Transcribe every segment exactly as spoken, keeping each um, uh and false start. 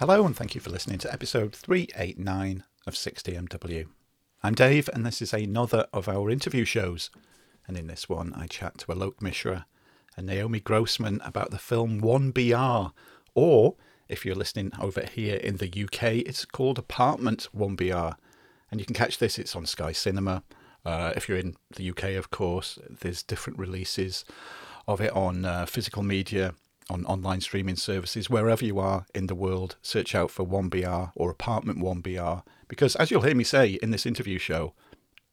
Hello and thank you for listening to episode three eighty-nine of sixty M W. I'm Dave and this is another of our interview shows, and in this one I chat to Alok Mishra and Naomi Grossman about the film one B R, or if you're listening over here in the U K it's called Apartment one B R, and you can catch this, it's on Sky Cinema. Uh, if you're in the U K of course there's different releases of it on uh, physical media, on online streaming services, wherever you are in the world, search out for one B R or Apartment one B R, because as you'll hear me say in this interview show,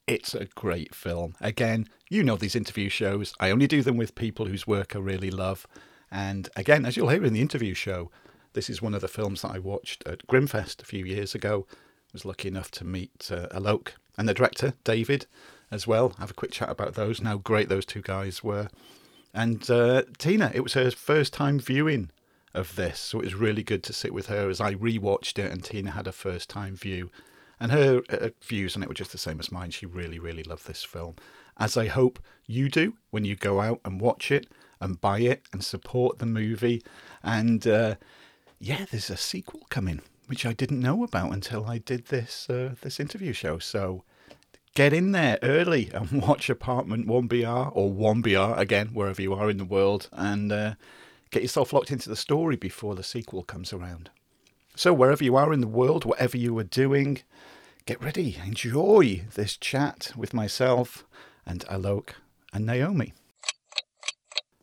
it's a great film. Again, you know these interview shows, I only do them with people whose work I really love, and again, as you'll hear in the interview show, this is one of the films that I watched at Grimfest a few years ago. I was lucky enough to meet uh, Alok and the director, David, as well, have a quick chat about those and how great those two guys were. And uh, Tina, it was her first time viewing of this, so it was really good to sit with her as I rewatched it, and Tina had a first time view. And her uh, views on it were just the same as mine. She really, really loved this film, as I hope you do when you go out and watch it and buy it and support the movie. And uh, yeah, there's a sequel coming, which I didn't know about until I did this uh, this interview show, so... Get in there early and watch Apartment one B R or one B R, again, wherever you are in the world, and uh, get yourself locked into the story before the sequel comes around. So wherever you are in the world, whatever you are doing, get ready. Enjoy this chat with myself and Alok and Naomi.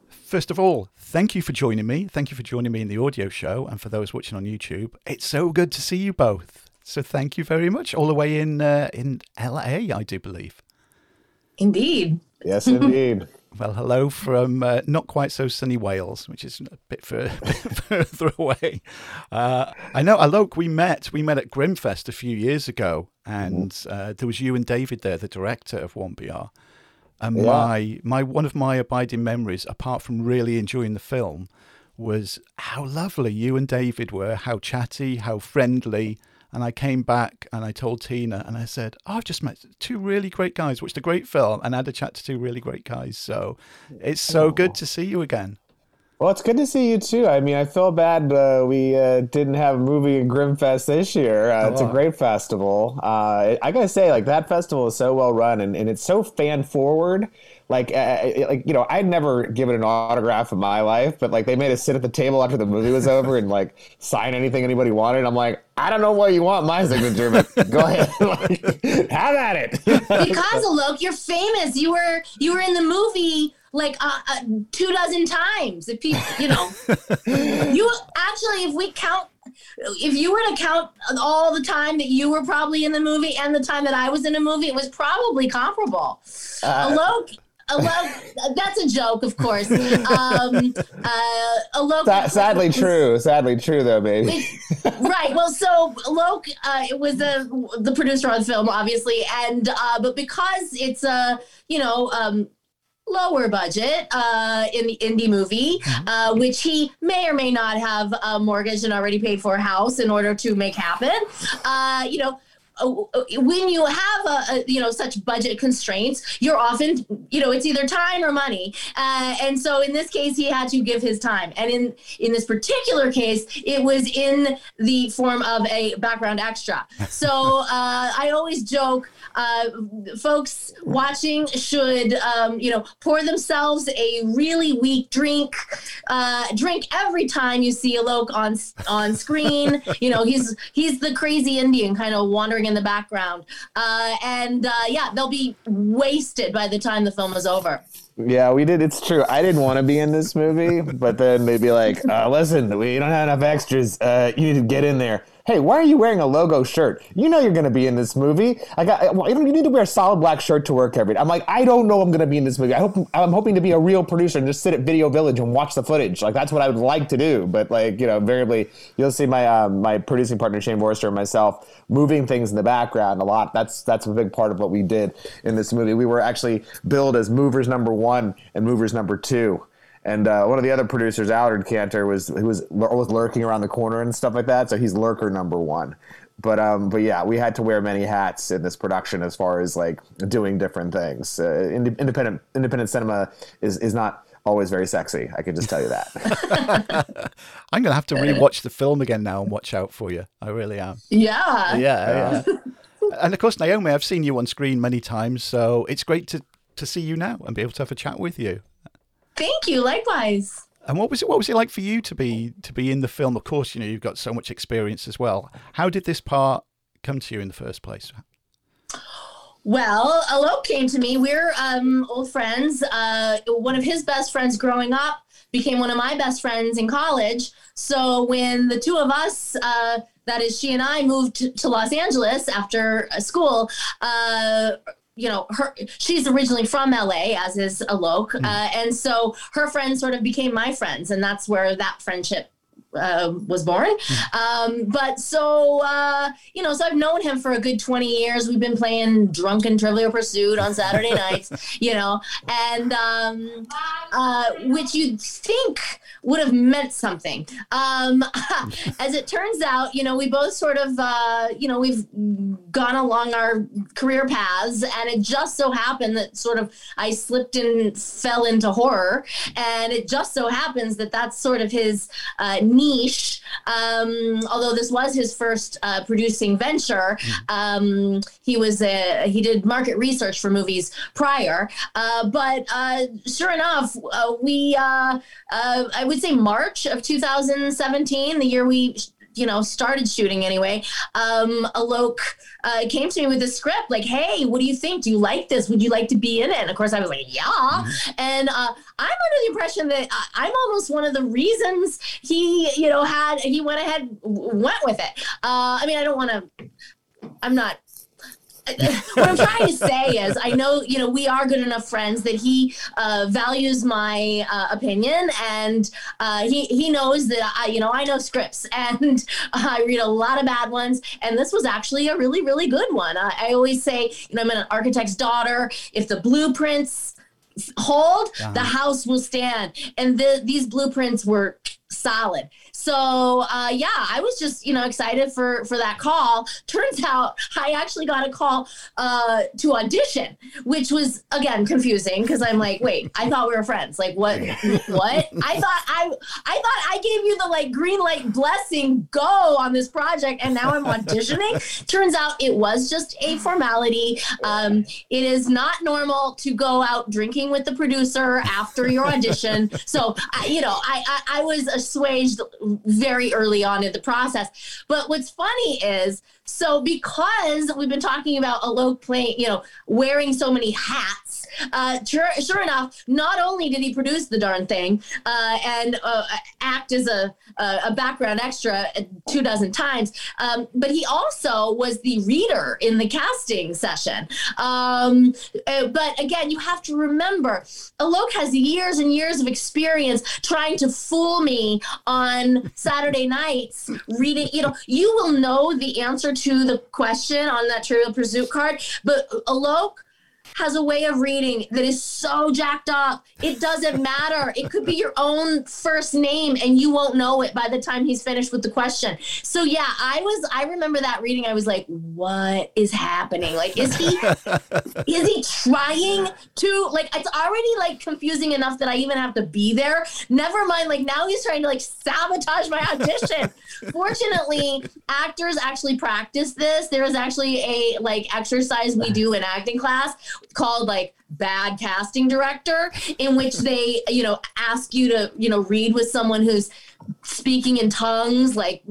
First of all, thank you for joining me. Thank you for joining me in the audio show, and for those watching on YouTube, it's so good to see you both. So thank you very much, all the way in uh, in L A, I do believe. Indeed. Yes, indeed. Well, hello from uh, not quite so sunny Wales, which is a bit, fur- bit further away. Uh, I know, Alok, we met we met at Grimfest a few years ago, and mm-hmm. uh, there was you and David there, the director of one B R. And yeah. my my one of my abiding memories, apart from really enjoying the film, was how lovely you and David were, how chatty, how friendly. And I came back and I told Tina and I said, oh, I've just met two really great guys, watched a great film and had a chat to two really great guys. So it's so good to see you again. Well, it's good to see you too. I mean, I feel bad uh, we uh, didn't have a movie at Grimfest this year. Uh, oh. It's a great festival. Uh, I got to say, like, that festival is so well run, and, and it's so fan forward. Like, uh, like you know, I'd never given an autograph in my life, but, like, they made us sit at the table after the movie was over and, like, sign anything anybody wanted. I'm like, I don't know what you want my signature, but go ahead. Like, have at it. Because, Alok, you're famous. You were you were in the movie, like, uh, uh, two dozen times. If people, you know. You actually, if we count, if you were to count all the time that you were probably in the movie and the time that I was in a movie, it was probably comparable. Uh, Alok... Alok, that's a joke, of course. Um, uh, Alok, Sa- sadly was, true, sadly true, though, baby. Right. Well, so Alok uh, it was the the producer on the film, obviously, and uh, but because it's a uh, you know um, lower budget uh, in the indie movie, uh, which he may or may not have uh, mortgaged and already paid for a house in order to make happen, uh, you know. When you have a, a, you know, such budget constraints, you're often, you know, it's either time or money. Uh, and so in this case, he had to give his time. And in, in this particular case, it was in the form of a background extra. So uh, I always joke, uh, folks watching should, um, you know, pour themselves a really weak drink, uh, drink every time you see Alok on, on screen. You know, he's, he's the crazy Indian kind of wandering in the background, uh, and uh, yeah, they'll be wasted by the time the film is over. Yeah, we did. It's true. I didn't want to be in this movie, but then they'd be like, uh, "Listen, we don't have enough extras. Uh, you need to get in there. Hey, why are you wearing a logo shirt? You know you're going to be in this movie. I got. Well, you need to wear a solid black shirt to work every day." I'm like, I don't know. I'm going to be in this movie. I hope. I'm hoping to be a real producer and just sit at Video Village and watch the footage. Like, that's what I would like to do. But, like, you know, invariably, you'll see my uh, my producing partner Shane Worrester and myself moving things in the background a lot. That's that's a big part of what we did in this movie. We were actually billed as movers number one. one and movers number two, and uh, one of the other producers, Allard Cantor, was who was always lurking around the corner and stuff like that, so he's lurker number one. But um, but yeah, we had to wear many hats in this production as far as, like, doing different things. Uh, ind- independent independent cinema is is not always very sexy. I can just tell you that. I'm going to have to rewatch the film again now and watch out for you. I really am. Yeah. Yeah. yeah. And of course, Naomi, I've seen you on screen many times, so it's great to, to see you now and be able to have a chat with you. Thank you. Likewise. And what was it? What was it like for you to be to be in the film? Of course, you know, you've got so much experience as well. How did this part come to you in the first place? Well, Alok came to me. We're um, old friends. Uh, one of his best friends growing up became one of my best friends in college. So when the two of us, uh, that is she and I, moved to Los Angeles after school, uh, you know, her, she's originally from L A, as is Alok. Mm. Uh, and so her friends sort of became my friends. And that's where that friendship Uh, was born. Um, but so, uh, you know, so I've known him for a good twenty years. We've been playing Drunken Trivial Pursuit on Saturday nights, you know, and um, uh, which you'd think would have meant something. Um, as it turns out, you know, we both sort of, uh, you know, we've gone along our career paths, and it just so happened that sort of I slipped and fell into horror. And it just so happens that that's sort of his uh, niche. Niche, um, although this was his first uh, producing venture, um, he was a, he did market research for movies prior. Uh, but uh, sure enough, uh, we uh, uh, I would say March of two thousand seventeen, the year we you know started shooting anyway. Um, Alok uh, came to me with a script like, "Hey, what do you think? Do you like this? Would you like to be in it?" And of course, I was like, "Yeah," mm-hmm. and. Uh, I'm under the impression that I'm almost one of the reasons he, you know, had, he went ahead, went with it. Uh, I mean, I don't want to, I'm not, what I'm trying to say is I know, you know, we are good enough friends that he uh, values my uh, opinion, and uh, he, he knows that, I, you know, I know scripts, and I read a lot of bad ones. And this was actually a really, really good one. I, I always say, you know, I'm an architect's daughter. If the blueprints hold, uh-huh. the house will stand. And the, these blueprints were solid. So, uh, yeah, I was just, you know, excited for, for that call. Turns out I actually got a call uh, to audition, which was, again, confusing because I'm like, wait, I thought we were friends. Like, what? what? I thought I I thought I gave you the, like, green light blessing, go on this project, and now I'm auditioning? Turns out it was just a formality. Um, it is not normal to go out drinking with the producer after your audition. So, I, you know, I, I, I was assuaged very early on in the process. But what's funny is, so because we've been talking about Alok playing, you know, wearing so many hats, uh, sure, sure enough, not only did he produce the darn thing uh, and uh, act as a, a background extra two dozen times, um, but he also was the reader in the casting session. Um, uh, but again, you have to remember, Alok has years and years of experience trying to fool me on Saturday nights reading, you know, you will know the answer to the question on that Trivial Pursuit card, but Alok has a way of reading that is so jacked up. It doesn't matter. It could be your own first name and you won't know it by the time he's finished with the question. So yeah, I was, I remember that reading. I was like, what is happening? Like, is he, is he trying to, like, it's already like confusing enough that I even have to be there. Never mind. Like, now he's trying to like sabotage my audition. Fortunately, actors actually practice this. There is actually a like exercise we do in acting class called like bad casting director, in which they, you know, ask you to, you know, read with someone who's speaking in tongues, like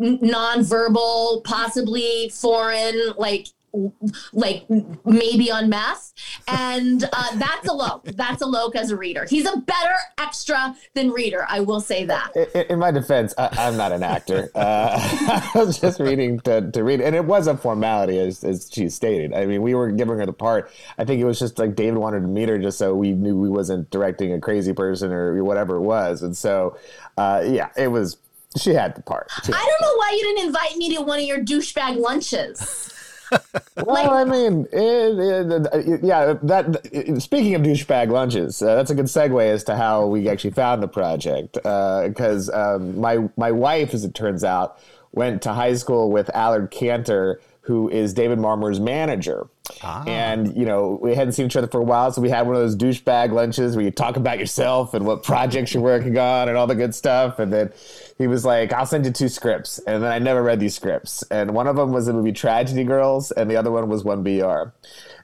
nonverbal, possibly foreign, like, like maybe on meth. And uh, that's Alok. That's Alok as a reader. He's a better extra than reader. I will say that. In, in my defense, I, I'm not an actor. Uh, I was just reading to, to read. And it was a formality, as, as she stated. I mean, we were giving her the part. I think it was just like David wanted to meet her just so we knew we wasn't directing a crazy person or whatever it was. And so, uh, yeah, it was, she had the part. Had I don't know why you didn't invite me to one of your douchebag lunches. Well, I mean, it, it, it, yeah, that, it, speaking of douchebag lunches, uh, that's a good segue as to how we actually found the project. Because uh, um, my, my wife, as it turns out, went to high school with Allard Cantor, who is David Marmor's manager. Ah. And, you know, we hadn't seen each other for a while, so we had one of those douchebag lunches where you talk about yourself and what projects you're working on and all the good stuff. And then he was like, I'll send you two scripts. And then I never read these scripts. And one of them was the movie Tragedy Girls, and the other one was one B R.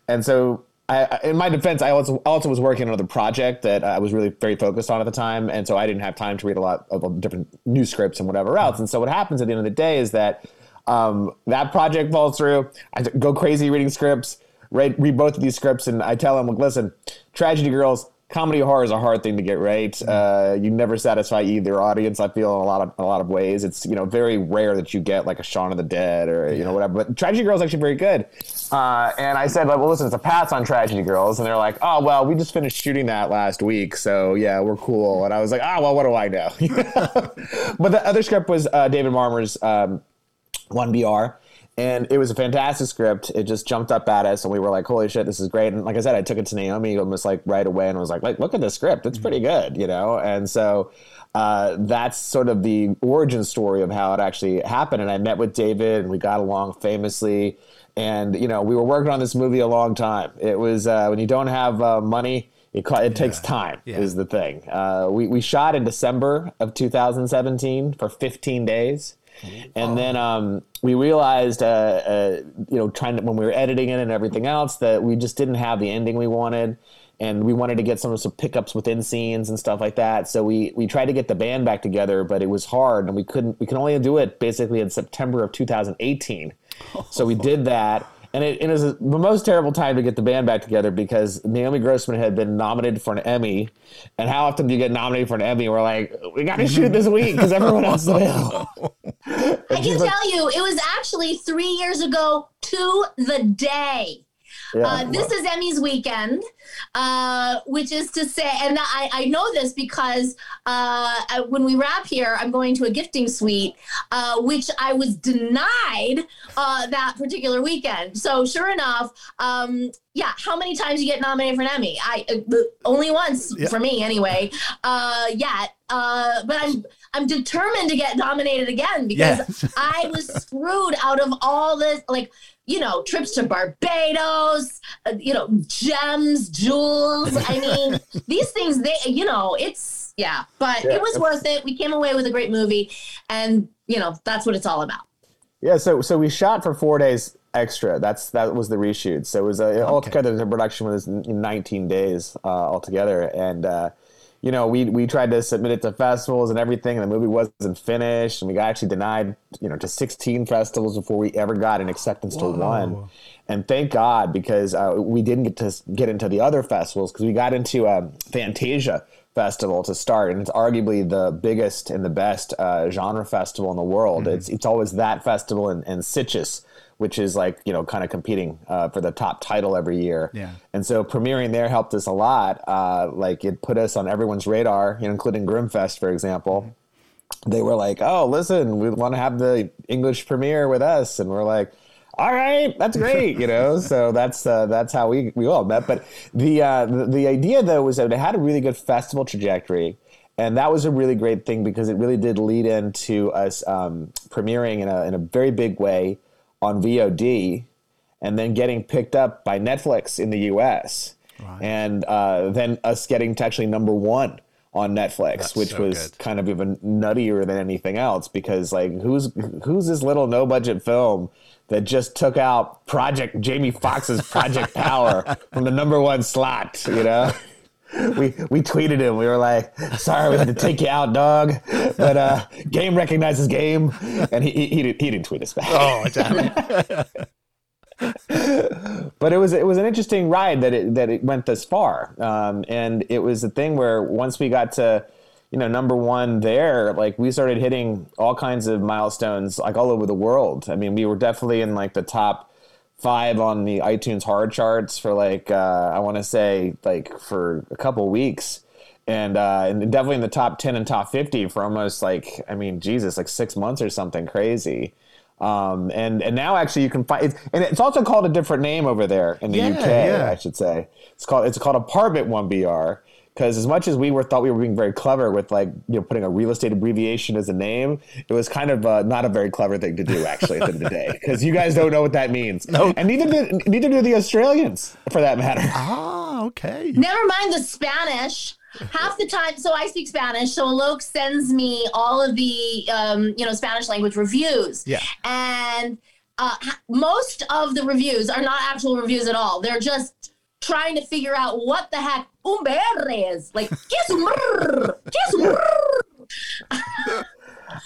And so... I, in my defense, I also, also was working on another project that I was really very focused on at the time, and so I didn't have time to read a lot of different new scripts and whatever else. And so what happens at the end of the day is that um, that project falls through. I go crazy reading scripts, read, read both of these scripts, and I tell him, look, listen, Tragedy Girls, comedy horror is a hard thing to get right. Uh, you never satisfy either audience, I feel, in a lot of a lot of ways. It's, you know, very rare that you get like a Shaun of the Dead or, you know, whatever. But Tragedy Girls is actually very good. Uh, and I said, like, well, listen, it's a pass on Tragedy Girls. And they're like, oh, well, we just finished shooting that last week. So, yeah, we're cool. And I was like, oh, well, what do I know? But the other script was uh, David Marmor's um, one B R. And it was a fantastic script. It just jumped up at us, and we were like, holy shit, this is great. And like I said, I took it to Naomi almost like right away and was like, like look at this script. It's pretty good, you know? And so uh, that's sort of the origin story of how it actually happened. And I met with David, and we got along famously. And, you know, we were working on this movie a long time. It was uh, when you don't have uh, money, it, it yeah. takes time yeah. is the thing. Uh, we, we shot in December of two thousand seventeen for fifteen days. And then um, we realized, uh, uh, you know, trying to, when we were editing it and everything else, that we just didn't have the ending we wanted. And we wanted to get some of some pickups within scenes and stuff like that. So we, we tried to get the band back together, but it was hard. And we couldn't, we can only do it basically in September of two thousand eighteen. So we did that. And it, it was the most terrible time to get the band back together because Naomi Grossman had been nominated for an Emmy. And how often do you get nominated for an Emmy? We're like, we got to shoot this week because everyone else is available. I can like, tell you, it was actually three years ago to the day. Yeah, uh, this well. is Emmys weekend, uh, which is to say, and I, I know this because uh, I, when we wrap here, I'm going to a gifting suite, uh, which I was denied uh, that particular weekend. So sure enough, um, yeah, how many times you get nominated for an Emmy? I uh, only once yeah. for me anyway. Uh, yeah, uh, but I'm. I'm determined to get nominated again because yes. I was screwed out of all this, like, you know, trips to Barbados, uh, you know, gems, jewels. I mean, these things, they, you know, it's, yeah, but yeah. it was worth it. We came away with a great movie and, you know, that's what it's all about. Yeah. So, so we shot for four days extra. That's, that was the reshoot. So it was uh, okay. altogether, the production was nineteen days uh, altogether. And, uh, you know, we we tried to submit it to festivals and everything, and the movie wasn't finished, and we got actually denied, you know, to sixteen festivals before we ever got an acceptance Whoa. to one. And thank God, because uh, we didn't get to get into the other festivals because we got into um, Fantasia Festival to start, and it's arguably the biggest and the best uh, genre festival in the world. Mm-hmm. It's it's always that festival and, and Sitges, which is like, you know, kind of competing uh, for the top title every year. Yeah. And so premiering there helped us a lot. Uh, like it put us on everyone's radar, you know, including Grimfest, for example. They were like, oh, listen, we want to have the English premiere with us. And we're like, all right, that's great, you know. So that's uh, that's how we, we all met. But the, uh, the the idea, though, was that it had a really good festival trajectory. And that was a really great thing because it really did lead into us um, premiering in a in a very big way on V O D and then getting picked up by Netflix in the U S Right. And uh, then us getting to actually number one on Netflix, That's which so was good. Kind of even nuttier than anything else because like who's who's this little no budget film that just took out Project Jamie Foxx's Project Power from the number one slot, you know? We we tweeted him. We were like, sorry, we had to take you out, dog. But uh, game recognizes game. And he he, he, didn't, he didn't tweet us back. Oh, damn it. But it was it was an interesting ride that it, that it went this far. Um, and it was a thing where once we got to, you know, number one there, like we started hitting all kinds of milestones like all over the world. I mean, we were definitely in like the top five on the iTunes hard charts for like uh, I want to say like for a couple weeks, and uh, and definitely in the top ten and top fifty for almost like I mean Jesus like six months or something crazy, um, and and now actually you can find it's, and it's also called a different name over there in the yeah, U K yeah. I should say it's called it's called Apartment one B R. Because as much as we were thought we were being very clever with, like, you know, putting a real estate abbreviation as a name, it was kind of uh, not a very clever thing to do, actually, at the end of the day. Because you guys don't know what that means. No. And neither do, neither do the Australians, for that matter. Ah, okay. Never mind the Spanish. Half the time, so I speak Spanish, so Alok sends me all of the, um, you know, Spanish language reviews. Yeah. And uh, most of the reviews are not actual reviews at all. They're just trying to figure out what the heck umber is. Like, kiss umber, kiss umber.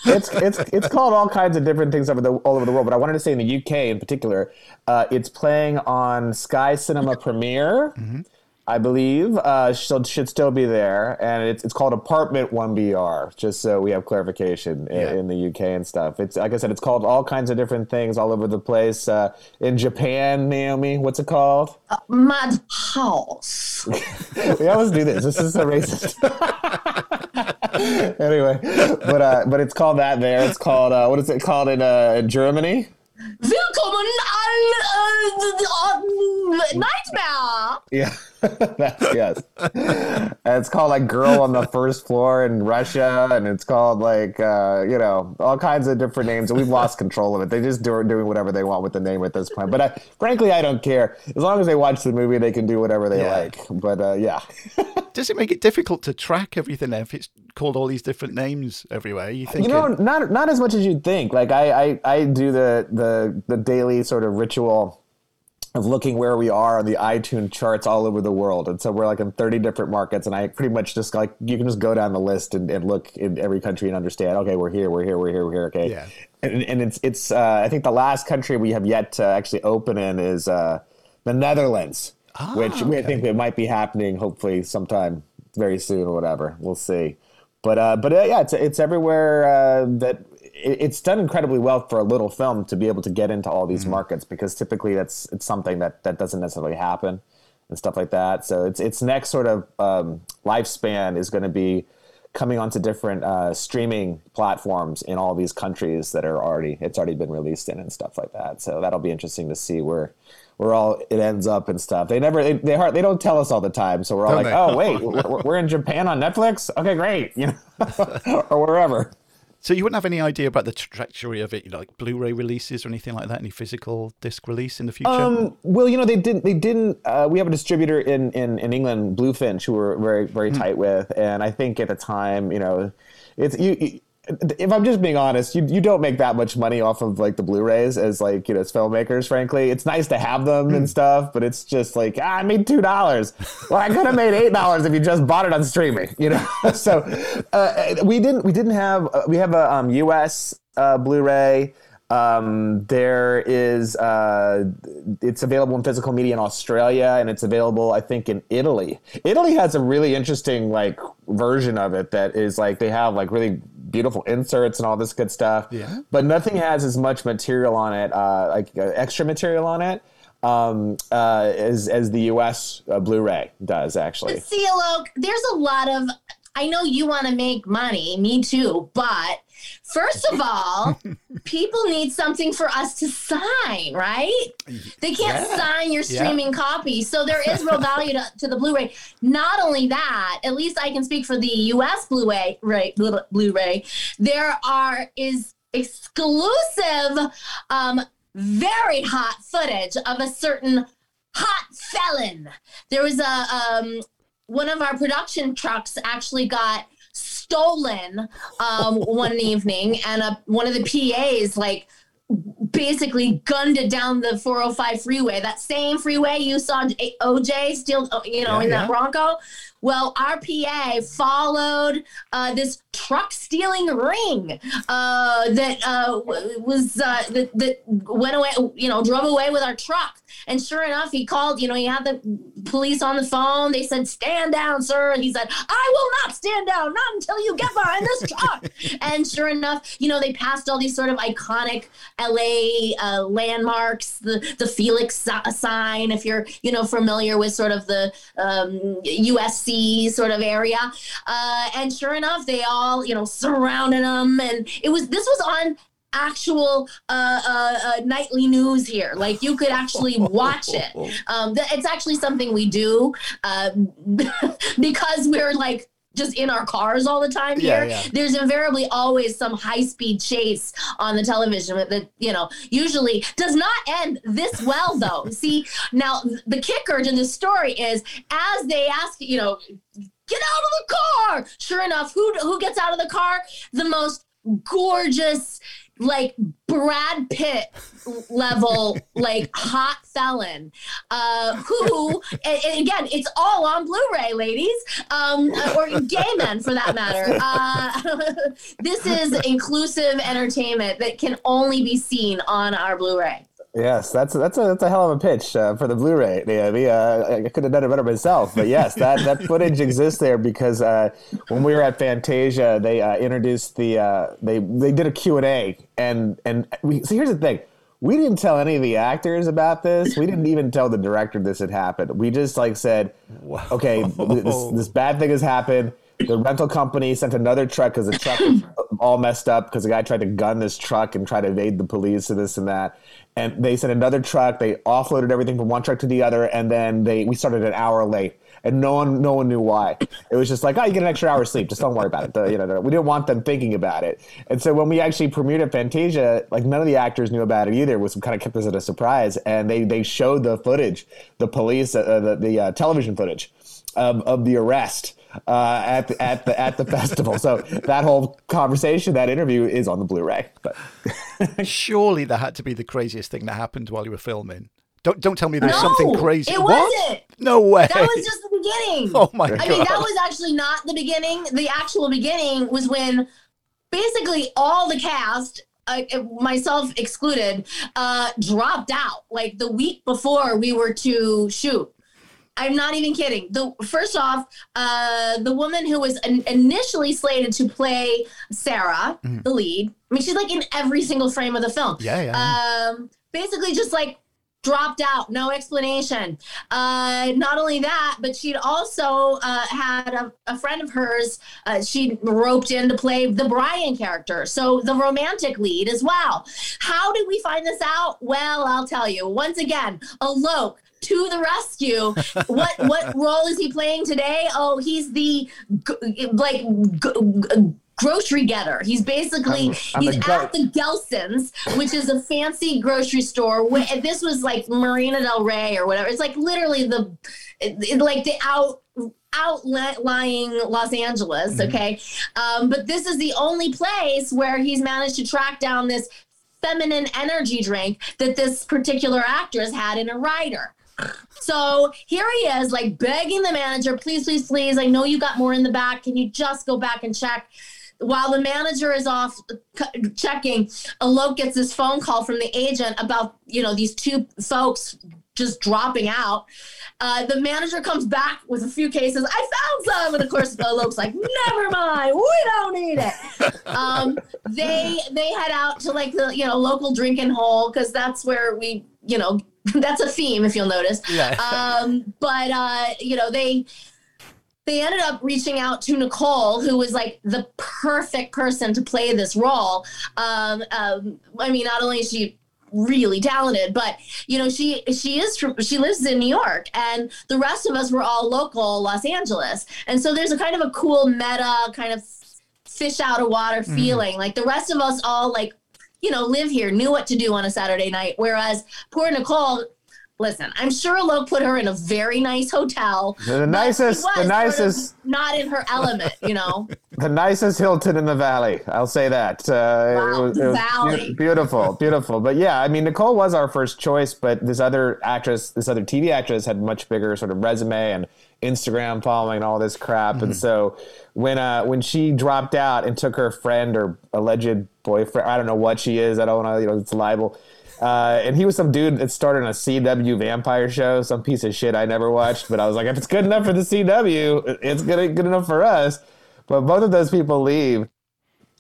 It's it's it's called all kinds of different things over the all over the world, but I wanted to say in the U K in particular, uh, it's playing on Sky Cinema Premiere, mm-hmm. I believe. Uh, should should still be there, and it's it's called Apartment one B R. Just so we have clarification yeah. in, in the U K and stuff. It's like I said, it's called all kinds of different things all over the place. Uh, in Japan, Naomi, what's it called? Uh, Mad House. We always do this. This is so racist. Anyway, but uh, but it's called that there. It's called uh, what is it called in uh, Germany? Willkommen an uh, Nightmare. Yeah, that's yes. And it's called like Girl on the First Floor in Russia, and it's called like uh, you know, all kinds of different names. And we've lost control of it. They just do doing whatever they want with the name at this point. But I, frankly, I don't care. As long as they watch the movie, they can do whatever they yeah. like. But uh, yeah. Does it make it difficult to track everything there if it's called all these different names everywhere? You think? You know, not not as much as you'd think. Like I, I, I do the, the the daily sort of ritual of looking where we are on the iTunes charts all over the world, and so we're like in thirty different markets, and I pretty much just like you can just go down the list and, and look in every country and understand. Okay, we're here, we're here, we're here, we're here. Okay, yeah. and, and it's it's uh, I think the last country we have yet to actually open in is uh, the Netherlands. Ah, which okay. we think it might be happening hopefully sometime very soon or whatever. We'll see. But uh, but uh, yeah, it's it's everywhere uh, that it, it's done incredibly well for a little film to be able to get into all these mm-hmm. markets, because typically that's it's something that, that doesn't necessarily happen and stuff like that. So its its next sort of um, lifespan is going to be coming onto different uh, streaming platforms in all these countries that are already it's already been released in and stuff like that. So that'll be interesting to see where. We're all it ends up and stuff. They never they they, hard, they don't tell us all the time, so we're all don't like, they? oh wait, we're, we're in Japan on Netflix. Okay, great, you know, or wherever. So you wouldn't have any idea about the trajectory of it, you know, like Blu-ray releases or anything like that, any physical disc release in the future? Um, well, you know, they didn't. They didn't. Uh, we have a distributor in, in, in England, Bluefinch, who we're very very mm. tight with, and I think at the time, you know, it's you. you if I'm just being honest, you you don't make that much money off of like the Blu-rays as like, you know, as filmmakers, frankly. It's nice to have them and stuff, but it's just like, ah, I made two dollars. Well, I could have made eight dollars if you just bought it on streaming, you know? So uh, we didn't, we didn't have, uh, we have a um, U S uh, Blu-ray. Um, there is, uh, it's available in physical media in Australia, and it's available, I think, in Italy. Italy has a really interesting like version of it that is like, they have like really beautiful inserts and all this good stuff, yeah. but nothing has as much material on it, uh, like uh, extra material on it, um, uh, as as the U S uh, Blu-ray does actually. But see, Alok, there's a lot of. I know you want to make money, me too, but first of all, people need something for us to sign, right? They can't yeah. sign your streaming yeah. copy. So there is real value to, to the Blu-ray. Not only that, at least I can speak for the U S Blu-ray, right, Blu-ray, there are is exclusive, um, very hot footage of a certain hot felon. There was a... Um, one of our production trucks actually got stolen um, one evening, and a, one of the P As like basically gunned it down the four oh five freeway. That same freeway you saw O J still, you know, yeah, in yeah. that Bronco. Well, our P A followed uh, this truck stealing ring uh, that uh, was uh, that, that went away, you know, drove away with our truck. And sure enough, he called, you know, he had the police on the phone. They said, stand down, sir. And he said, I will not stand down, not until you get behind this truck. And sure enough, you know, they passed all these sort of iconic L A uh, landmarks, the, the Felix sign, if you're, you know, familiar with sort of the um, U S C sort of area, uh, and sure enough, they all, you know, surrounded them, and it was this was on actual uh, uh, uh, nightly news here. Like, you could actually watch it. Um, th- it's actually something we do uh, because we're like, just in our cars all the time here. Yeah, yeah. There's invariably always some high-speed chase on the television that, you know, usually does not end this well, though. See, now the kicker to this story is, as they ask, you know, get out of the car. Sure enough, who who gets out of the car? The most gorgeous, like Brad Pitt level, like hot felon, uh, who, and, and again, it's all on Blu-ray, ladies, um, or gay men for that matter. Uh, this is inclusive entertainment that can only be seen on our Blu-ray. Yes, that's that's a that's a hell of a pitch uh, for the Blu-ray. Yeah, we, uh, I could have done it better myself, but yes, that, that footage exists there because uh, when we were at Fantasia, they uh, introduced the uh, they they did a Q and A, and and we, so here's the thing: we didn't tell any of the actors about this. We didn't even tell the director this had happened. We just like said, Whoa. okay, this, this bad thing has happened. The rental company sent another truck because the truck was all messed up because the guy tried to gun this truck and try to evade the police and this and that. And they sent another truck. They offloaded everything from one truck to the other, and then they we started an hour late, and no one no one knew why. It was just like, oh, you get an extra hour of sleep. Just don't worry about it. The, you know, we didn't want them thinking about it. And so when we actually premiered at Fantasia, like none of the actors knew about it either. It was kind of kept us at a surprise, and they they showed the footage, the police, uh, the the uh, television footage of of the arrest. Uh, at the, at the at the festival, so that whole conversation, that interview, is on the Blu-ray. But surely that had to be the craziest thing that happened while you were filming. Don't don't tell me there's no, something crazy. It wasn't. What? No way. That was just the beginning. Oh my god! I mean, that was actually not the beginning. The actual beginning was when basically all the cast, Uh, myself excluded, uh, dropped out. Like the week before we were to shoot. I'm not even kidding. The first off, uh, the woman who was in, initially slated to play Sarah, mm. the lead. I mean, she's like in every single frame of the film. Yeah, yeah. Um, basically, just like dropped out, no explanation. Uh, not only that, but she'd also uh, had a, a friend of hers. Uh, she roped in to play the Brian character, so the romantic lead as well. How did we find this out? Well, I'll tell you. Once again, Alok. To the rescue. What what role is he playing today? Oh, he's the g- like g- grocery getter. He's basically I'm, I'm he's go- at the Gelson's, which is a fancy grocery store. This was like Marina Del Rey or whatever. It's like literally the like the out. outlying Los Angeles. Mm-hmm. Okay, um, but this is the only place where he's managed to track down this feminine energy drink that this particular actress had in a rider. So here he is, like begging the manager, please, please, please. I know you got more in the back. Can you just go back and check? While the manager is off c- checking, Alok gets this phone call from the agent about, you know, these two folks just dropping out. Uh, the manager comes back with a few cases. I found some. And of course, Alok's like, never mind. We don't need it. Um, they, they head out to like the, you know, local drinking hole. Cause that's where we, you know, that's a theme if you'll notice. Yeah. Um, but, uh, you know, they, they ended up reaching out to Nicole, who was like the perfect person to play this role. Um, um, I mean, not only is she really talented, but you know, she, she is, from, she lives in New York, and the rest of us were all local Los Angeles. And so there's a kind of a cool meta kind of fish out of water feeling. Mm. Like the rest of us all like, you know, live here, knew what to do on a Saturday night. Whereas poor Nicole, listen, I'm sure Alok put her in a very nice hotel. The nicest, the nicest. Sort of not in her element, you know. The nicest Hilton in the Valley. I'll say that. Uh, wow, it was, it was Valley. Be- beautiful, beautiful. But yeah, I mean, Nicole was our first choice, but this other actress, this other T V actress had much bigger sort of resume and Instagram following and all this crap. Mm-hmm. And so when uh, when she dropped out and took her friend or alleged boyfriend, I don't know what she is. I don't want to, you know, it's libel. Uh, and he was some dude that started on a C W vampire show, some piece of shit I never watched. But I was like, if it's good enough for the C W, it's good, good enough for us. But both of those people leave.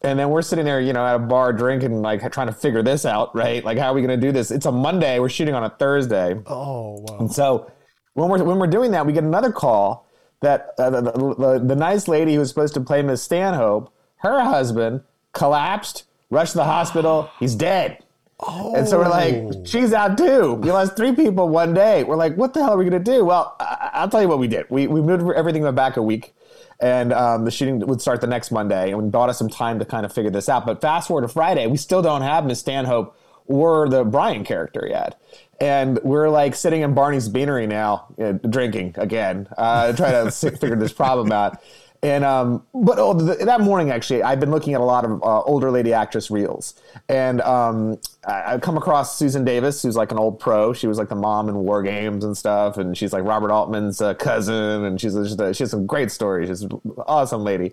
And then we're sitting there, you know, at a bar drinking, like trying to figure this out, right? Like, how are we going to do this? It's a Monday. We're shooting on a Thursday. Oh, wow. And so when we're, when we're doing that, we get another call that uh, the, the, the nice lady who was supposed to play Miss Stanhope, her husband collapsed, rushed to the hospital. He's dead. Oh. And so we're like, she's out too. We lost three people one day. We're like, what the hell are we going to do? Well, I- I'll tell you what we did. We we moved everything back a week, and um, the shooting would start the next Monday, and bought us some time to kind of figure this out. But fast forward to Friday, we still don't have Miss Stanhope or the Brian character yet. And we're like sitting in Barney's Beanery now, you know, drinking again, uh, trying to figure this problem out. And um, but oh, the, that morning, actually, I've been looking at a lot of uh, older lady actress reels, and um, I, I come across Susan Davis, who's like an old pro. She was like the mom in War Games and stuff, and she's like Robert Altman's uh, cousin, and she's just a, she has some great stories. She's an awesome lady.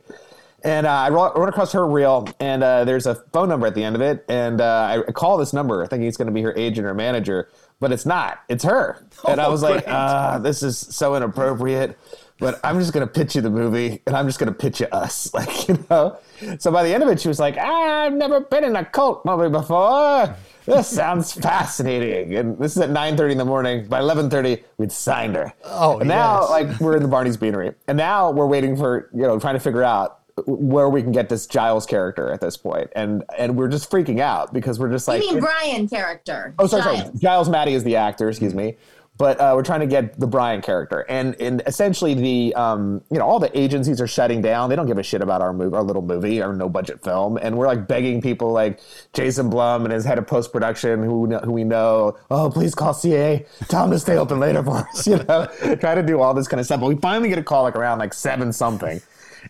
And uh, I run across her reel, and uh, there's a phone number at the end of it, and uh, I call this number, thinking it's going to be her agent or manager, but it's not. It's her. And oh, I was great. like, uh, this is so inappropriate. But I'm just going to pitch you the movie, and I'm just going to pitch you us. Like, you know? So by the end of it, she was like, I've never been in a cult movie before. This sounds fascinating. And this is at nine thirty in the morning. By eleven thirty, we'd signed her. Oh, and now, yes. like, we're in the Barney's Beanery. And now we're waiting for, you know, trying to figure out where we can get this Giles character at this point. And and we're just freaking out because we're just like... You mean Brian character. Oh, sorry, Giles. sorry. Giles Matthey is the actor, excuse me. But uh, we're trying to get the Brian character, and and essentially the um you know all the agencies are shutting down. They don't give a shit about our move, our little movie, our no budget film, and we're like begging people like Jason Blum and his head of post production, who who we know, oh please call C A, tell them to stay open later for us, you know, try to do all this kind of stuff. But we finally get a call like around like seven something,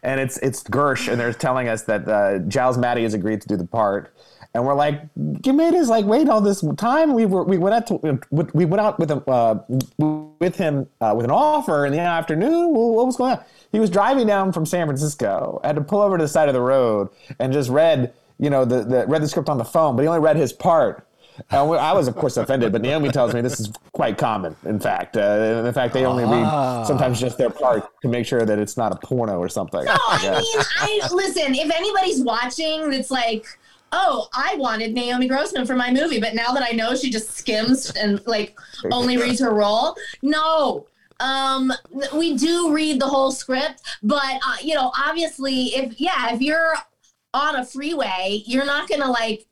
and it's it's Gersh, and they're telling us that uh, Giles Matthey has agreed to do the part. And we're like, you made us like wait all this time. We were we went out to, we went out with him uh, with him uh, with an offer in the afternoon. What was going on? He was driving down from San Francisco. I had to pull over to the side of the road and just read you know the, the read the script on the phone, but he only read his part. And I was of course offended, but Naomi tells me this is quite common. In fact, uh, in fact, they only ah. read sometimes just their part to make sure that it's not a porno or something. No, I yeah. mean, I, listen. If anybody's watching, it's like. Oh, I wanted Naomi Grossman for my movie, but now that I know she just skims and like only reads her role, no, um, we do read the whole script. But uh, you know, obviously, if yeah, if you're on a freeway, you're not gonna like,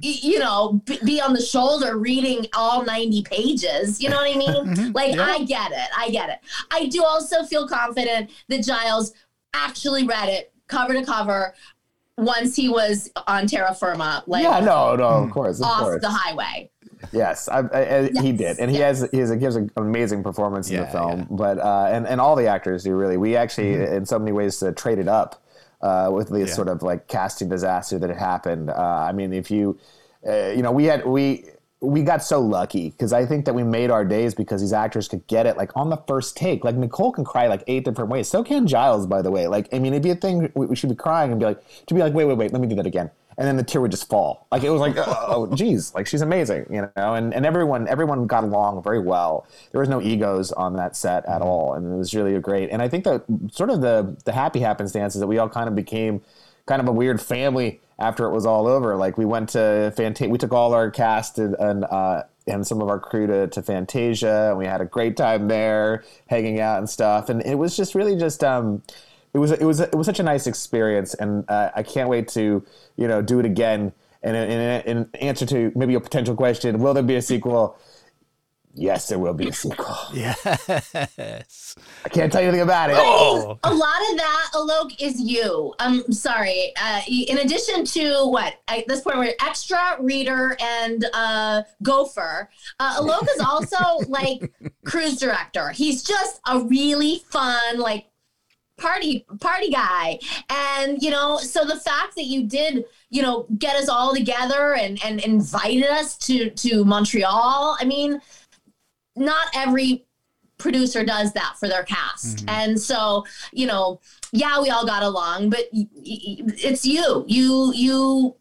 you know, be on the shoulder reading all ninety pages. You know what I mean? Like, yeah. I get it. I get it. I do also feel confident that Giles actually read it cover to cover. Once he was on terra firma, like yeah, no, no, of course, of off course. the highway. Yes, I, I, yes, he did, and he yes. has he, has, he gives an amazing performance yeah, in the film. Yeah. But uh, and and all the actors do really. We actually, mm-hmm. in so many ways, uh, traded up uh, with the yeah. sort of like casting disaster that had happened. Uh, I mean, if you, uh, you know, we had we. We got so lucky because I think that we made our days because these actors could get it like on the first take. Like Nicole can cry like eight different ways. So can Giles, by the way. Like, I mean, it'd be a thing we should be crying and be like, to be like, wait, wait, wait, let me do that again. And then the tear would just fall. Like, it was like, oh, geez, like she's amazing, you know? And, and everyone, everyone got along very well. There was no egos on that set at all. And it was really great. And I think that sort of the, the happy happenstance is that we all kind of became kind of a weird family after it was all over. Like we went to Fantasia, we took all our cast and and, uh, and some of our crew to, to Fantasia, and we had a great time there, hanging out and stuff. And it was just really just, um, it was it was it was such a nice experience, and uh, I can't wait to you know do it again. And in answer to maybe a potential question, will there be a sequel? Yes, there will be a sequel. Yes. I can't tell you anything about it. Oh. A lot of that, Alok, is you. I'm sorry. Uh, in addition to what? At this point, we're extra, reader, and uh, gopher. Uh, Alok is also, like, cruise director. He's just a really fun, like, party party guy. And, you know, so the fact that you did, you know, get us all together and, and invited us to, to Montreal, I mean... Not every producer does that for their cast. Mm-hmm. And so, you know, yeah, we all got along, but it's you. You, you,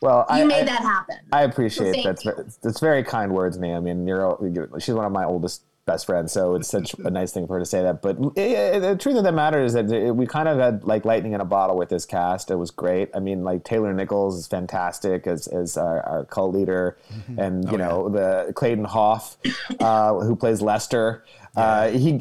well, you I, made I, that happen. I appreciate so that. That's very kind words, Naomi. And you're, she's one of my oldest best friend. So it's such a nice thing for her to say that. But it, it, the truth of the matter is that it, we kind of had like lightning in a bottle with this cast. It was great. I mean, like Taylor Nichols is fantastic as, as our, our cult leader. Mm-hmm. And, you oh, know, yeah. the Clayton Hoff, uh, who plays Lester. Yeah. Uh, he,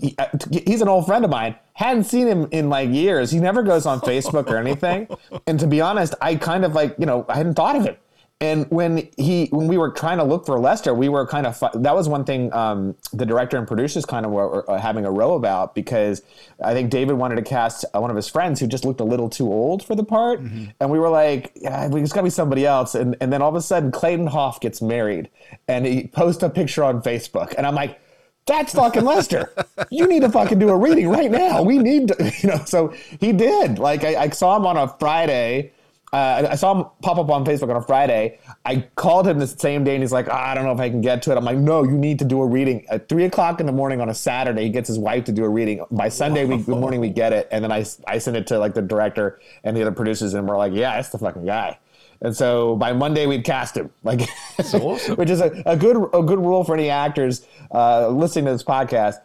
he he's an old friend of mine. Hadn't seen him in like years. He never goes on Facebook or anything. And to be honest, I kind of like, you know, I hadn't thought of him. And when he, when we were trying to look for Lester, we were kind of, that was one thing um, the director and producers kind of were, were having a row about, because I think David wanted to cast one of his friends who just looked a little too old for the part. Mm-hmm. And we were like, yeah, it's got to be somebody else. And, and then all of a sudden Clayton Hoff gets married and he posts a picture on Facebook. And I'm like, that's fucking Lester. You need to fucking do a reading right now. We need to, you know, so he did. Like I, I saw him on a Friday. Uh, I saw him pop up on Facebook on a Friday. I called him the same day, and he's like, oh, I don't know if I can get to it. I'm like, no, you need to do a reading. At three o'clock in the morning on a Saturday, he gets his wife to do a reading. By Sunday we, morning, we get it, and then I, I send it to, like, the director and the other producers, and we're like, yeah, that's the fucking guy. And so by Monday we'd cast him, like, that's awesome. Which is a, a good a good rule for any actors uh, listening to this podcast.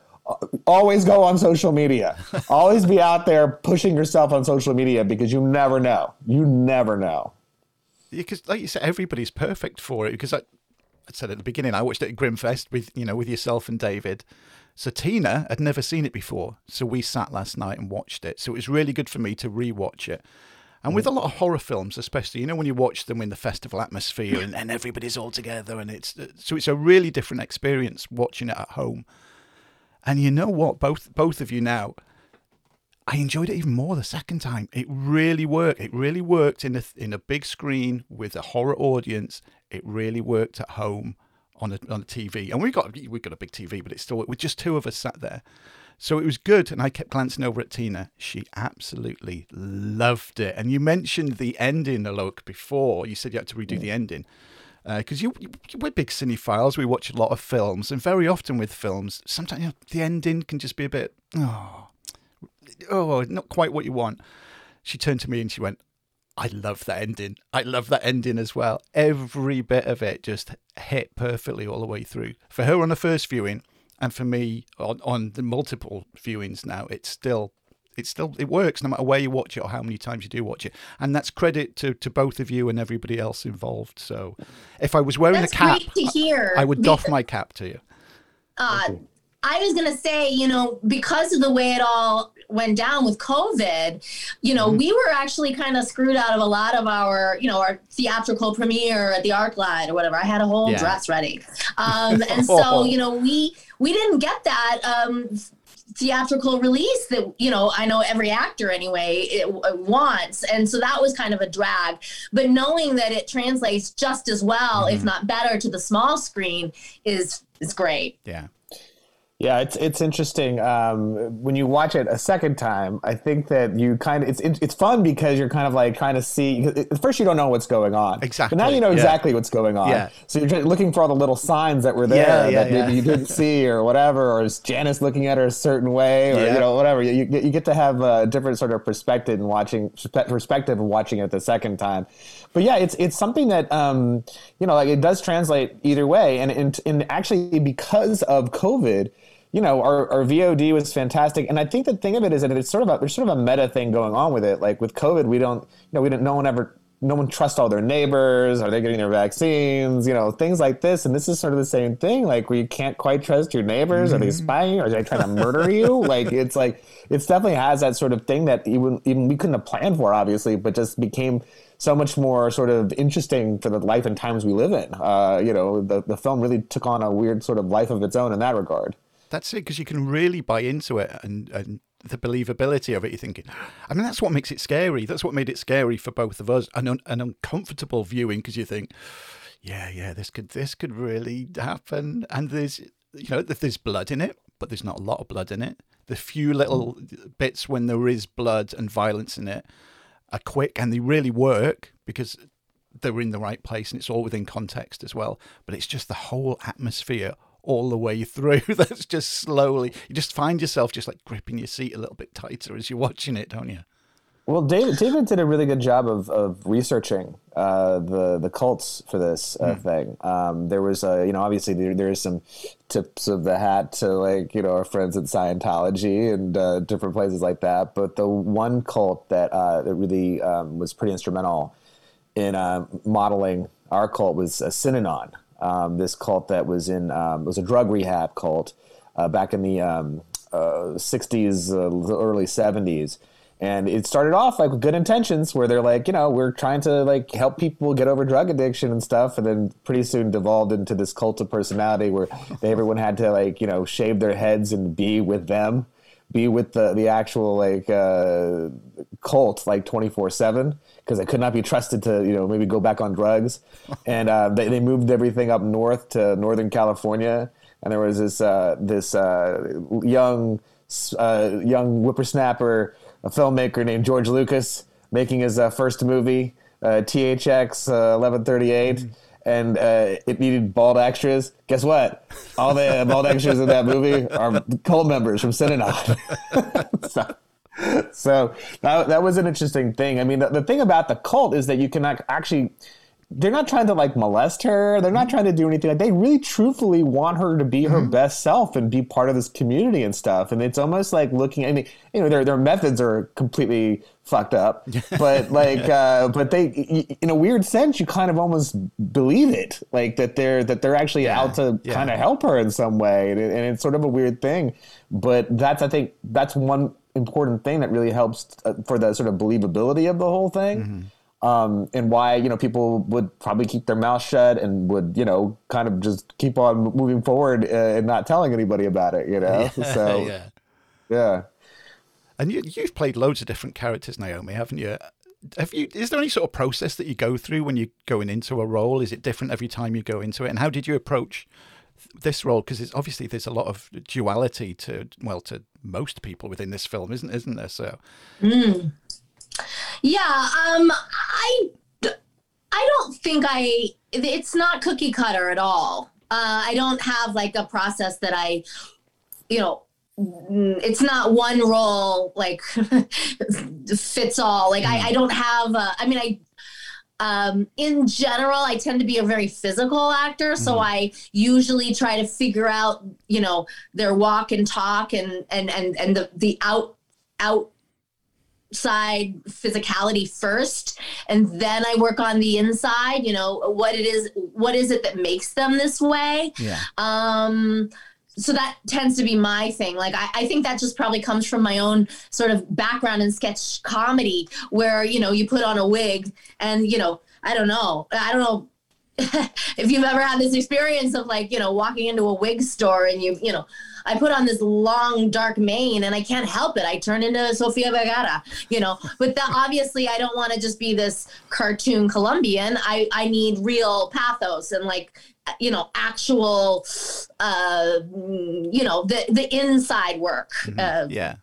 Always go on social media. Always be out there pushing yourself on social media, because you never know. You never know. Because, yeah, like you said, everybody's perfect for it. Because I, I said at the beginning, I watched it at Grimfest with you know with yourself and David. So Tina had never seen it before. So we sat last night and watched it. So it was really good for me to rewatch it. And with a lot of horror films, especially, you know, when you watch them in the festival atmosphere and, and everybody's all together, and it's so it's a really different experience watching it at home. And you know what? Both both of you now, I enjoyed it even more the second time. It really worked. It really worked in a, in a big screen with a horror audience. It really worked at home on a on a T V. And we got we got a big T V, but it's still with just two of us sat there. So it was good, and I kept glancing over at Tina. She absolutely loved it. And you mentioned the ending, Alok, before. You said you had to redo the ending. Because uh, you, you, we're big cinephiles, we watch a lot of films, and very often with films, sometimes you know, the ending can just be a bit, oh, oh, not quite what you want. She turned to me and she went, I love that ending. I love that ending as well. Every bit of it just hit perfectly all the way through. For her on the first viewing, and for me on, on the multiple viewings now, it's still, it's still, it works no matter where you watch it or how many times you do watch it. And that's credit to, to both of you and everybody else involved. So if I was wearing that's a cap, great to hear. I, I would doff my cap to you. Uh, I was going to say, you know, because of the way it all went down with COVID, you know, mm-hmm. we were actually kind of screwed out of a lot of our, you know, our theatrical premiere at the Arc Light or whatever. I had a whole yeah. dress ready. Um, and so, you know, we, we didn't get that, um, theatrical release that, you know, I know every actor anyway it, it wants. And so that was kind of a drag, but knowing that it translates just as well, mm-hmm. if not better, to the small screen is, is great. Yeah. Yeah, it's it's interesting. Um, when you watch it a second time, I think that you kind of, it's it's fun because you're kind of like trying to see, at first you don't know what's going on. Exactly. But now you know exactly yeah. what's going on. Yeah. So you're looking for all the little signs that were there yeah, yeah, that yeah. maybe you didn't see or whatever, or is Janice looking at her a certain way or, yeah. you know, whatever. You, you get to have a different sort of perspective and watching, perspective and watching it the second time. But yeah, it's it's something that, um, you know, like it does translate either way. And, and, and actually because of COVID, you know, our, our V O D was fantastic. And I think the thing of it is that it's sort of a, there's sort of a meta thing going on with it. Like with COVID, we don't, you know, we didn't, no one ever, no one trusts all their neighbors. Are they getting their vaccines? You know, things like this. And this is sort of the same thing. Like where you can't quite trust your neighbors. Mm-hmm. Are they spying? Are they trying to murder you? Like, it's like, it's definitely has that sort of thing that even, even we couldn't have planned for, obviously, but just became so much more sort of interesting for the life and times we live in. Uh, you know, the, the film really took on a weird sort of life of its own in that regard. That's it, because you can really buy into it and, and the believability of it. You're thinking, I mean, that's what makes it scary. That's what made it scary for both of us, an, un, an uncomfortable viewing, because you think, yeah, yeah, this could this could really happen. And there's, you know, there's blood in it, but there's not a lot of blood in it. The few little bits when there is blood and violence in it are quick, and they really work because they're in the right place and it's all within context as well. But it's just the whole atmosphere all the way through. That's just slowly, you just find yourself just like gripping your seat a little bit tighter as you're watching it, don't you? Well, David, David did a really good job of, of researching uh, the the cults for this uh, mm. thing. Um, there was, a, you know, obviously there, there is some tips of the hat to, like, you know, our friends at Scientology and uh, different places like that. But the one cult that uh, that really um, was pretty instrumental in uh, modeling our cult was uh, Synanon. Um, this cult that was in um, was a drug rehab cult uh, back in the um, uh, sixties, uh, early seventies. And it started off like with good intentions where they're like, you know, we're trying to like help people get over drug addiction and stuff. And then pretty soon devolved into this cult of personality where they, everyone had to like, you know, shave their heads and be with them, be with the, the actual like uh, cult like twenty-four seven because they could not be trusted to, you know, maybe go back on drugs. And uh, they, they moved everything up north to Northern California. And there was this uh, this uh, young, uh, young whippersnapper, a filmmaker named George Lucas making his uh, first movie, uh, T H X uh, eleven thirty-eight, mm-hmm. and uh, it needed bald extras. Guess what? All the uh, bald extras in that movie are cult members from Synanon. so so that, that was an interesting thing. I mean, the, the thing about the cult is that you cannot actually... They're not trying to, like, molest her. They're not trying to do anything. Like, they really truthfully want her to be her mm-hmm. best self and be part of this community and stuff. And it's almost like looking – I mean, you know, their their methods are completely fucked up. But, like, uh, but they – in a weird sense, you kind of almost believe it, like, that they're that they're actually yeah, out to yeah. kind of help her in some way. And, it, and it's sort of a weird thing. But that's – I think that's one important thing that really helps for the sort of believability of the whole thing. Mm-hmm. Um, and why, you know, people would probably keep their mouth shut and would, you know, kind of just keep on moving forward and not telling anybody about it, you know? Yeah, so, yeah. yeah. And you, you've played loads of different characters, Naomi, haven't you? Have you? Is there any sort of process that you go through when you're going into a role? Is it different every time you go into it? And how did you approach this role? Because it's obviously there's a lot of duality to, well, to most people within this film, isn't isn't there? So... Mm. Yeah, um, I, I don't think I, it's not cookie cutter at all. Uh, I don't have like a process that I, you know, it's not one role like fits all. Like I, I don't have, a, I mean, I, um, in general, I tend to be a very physical actor. So mm. I usually try to figure out, you know, their walk and talk and, and, and, and the, the out, out. Side physicality first, and then I work on the inside, you know, what it is, what is it that makes them this way? Yeah. Um, so that tends to be my thing. Like, I, I think that just probably comes from my own sort of background in sketch comedy where, you know, you put on a wig and, you know, I don't know, I don't know if you've ever had this experience of like, you know, walking into a wig store and you, you know, I put on this long, dark mane and I can't help it. I turn into Sofia Vergara, you know, but that, obviously I don't want to just be this cartoon Colombian. I, I need real pathos and like, you know, actual, uh, you know, the, the inside work mm-hmm. uh, yeah.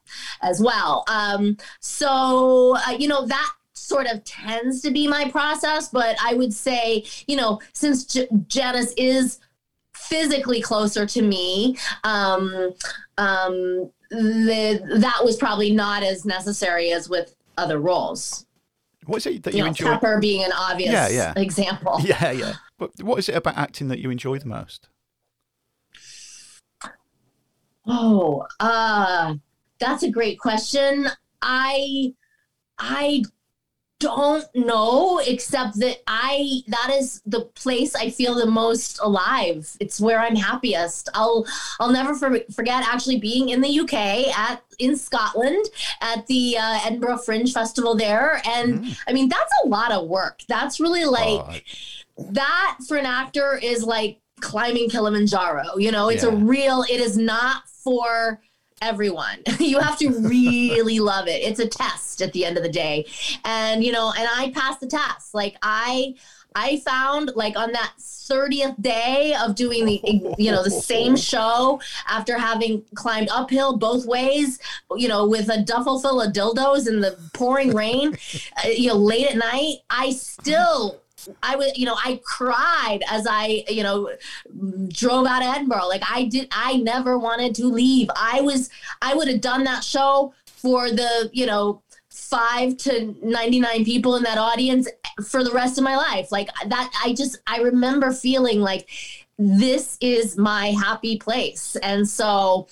as well. Um, so, uh, you know, that sort of tends to be my process, but I would say, you know, since J- Janice is physically closer to me, um, um, the, that was probably not as necessary as with other roles. What is it that you, you know, enjoy? Pepper being an obvious yeah, yeah. example. Yeah, yeah. But what is it about acting that you enjoy the most? Oh, uh, that's a great question. I, I don't know, except that I, that is the place I feel the most alive. It's where I'm happiest. I'll, I'll never for, forget actually being in the U K at, in Scotland at the uh, Edinburgh Fringe Festival there. And mm. I mean, that's a lot of work. That's really like, oh, I... that for an actor is like climbing Kilimanjaro, you know, it's yeah. a real, it is not for everyone. You have to really love it. It's a test at the end of the day. And, you know, and I passed the test. Like I, I found like on that thirtieth day of doing the, you know, the same show after having climbed uphill both ways, you know, with a duffel full of dildos in the pouring rain, you know, late at night, I still I was, you know, I cried as I, you know, drove out of Edinburgh. Like I did, I never wanted to leave. I was, I would have done that show for the, you know, five to ninety-nine people in that audience for the rest of my life. Like that, I just, I remember feeling like this is my happy place. And so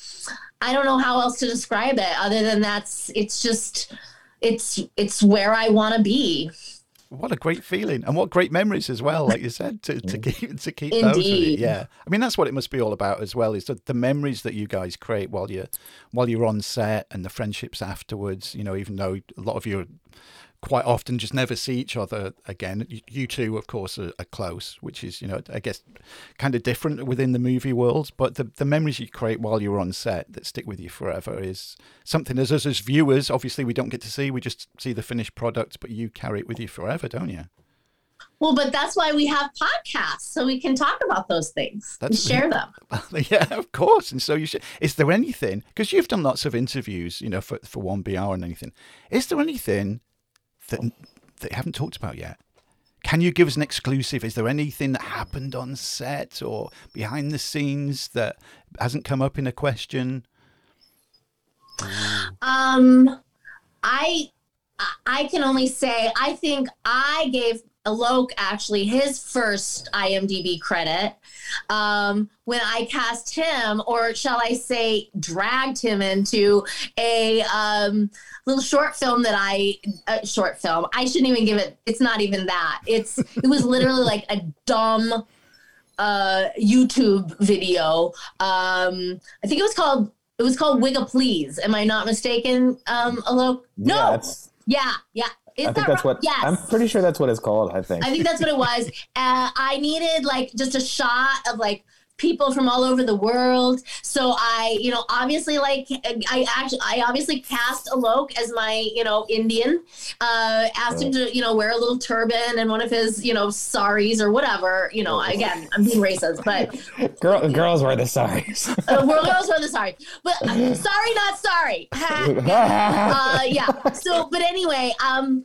I don't know how else to describe it other than that's, it's just, it's, it's where I want to be. What a great feeling, and what great memories as well, like you said, to, to keep to keep Indeed. Those. It? Yeah, I mean that's what it must be all about as well, is the, the memories that you guys create while you while you're on set, and the friendships afterwards. You know, even though a lot of you quite often just never see each other again, you, you two, of course, are, are close, which is, you know, I guess kind of different within the movie world. But the, the memories you create while you're on set that stick with you forever is something as us as viewers, obviously, we don't get to see. We just see the finished product, but you carry it with you forever, don't you? Well, but that's why we have podcasts, so we can talk about those things that's, and share them. Yeah, of course. And so you should. Is there anything, because you've done lots of interviews, you know, for, for one B R and anything, is there anything that, that you haven't talked about yet? Can you give us an exclusive? Is there anything that happened on set or behind the scenes that hasn't come up in a question? Um, I... I can only say, I think I gave Alok actually his first I M D B credit um, when I cast him, or shall I say, dragged him into a um, little short film that I, a short film, I shouldn't even give it, it's not even that. It's It was literally like a dumb uh, YouTube video. Um, I think it was called, it was called Wigga Please. Am I not mistaken, um, Alok? No. Yeah, that's- Yeah, yeah. Is I think that that's right? what, yes. I'm pretty sure that's what it's called, I think. I think that's what it was. Uh, I needed, like, just a shot of, like, people from all over the world. So I, you know, obviously, like, I actually, I obviously cast Alok as my, you know, Indian. Uh, asked him to, you know, wear a little turban and one of his, you know, saris or whatever. You know, again, I'm being racist, but. Girl, girls wear the saris. uh, girls wear the saris. But uh, sorry, not sorry. uh, yeah. So, but anyway, um,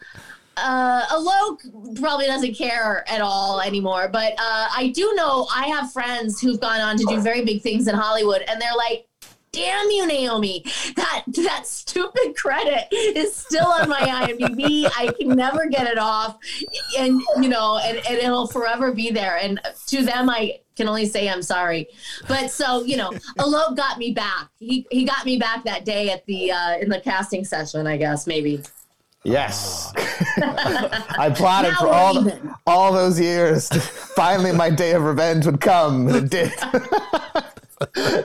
Uh, Alok probably doesn't care at all anymore, but uh, I do know I have friends who've gone on to do very big things in Hollywood, and they're like, damn you, Naomi, that that stupid credit is still on my I M D B. I can never get it off, and you know, and, and it'll forever be there. And to them, I can only say I'm sorry. But so, you know, Alok got me back. He he got me back that day at the uh, in the casting session, I guess, maybe. Yes. I plotted now for all the, all those years. Finally, my day of revenge would come, and it did.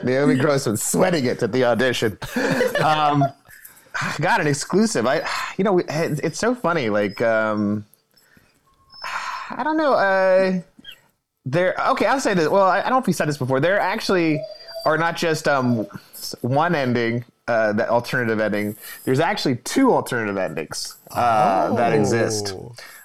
Naomi Grossman sweating it at the audition. Um, got an exclusive. I, you know, it's so funny. Like, um, I don't know. Uh, there. Okay, I'll say this. Well, I, I don't know if we said this before. There actually are not just um, one ending. Uh, that alternative ending. There's actually two alternative endings uh, oh. that exist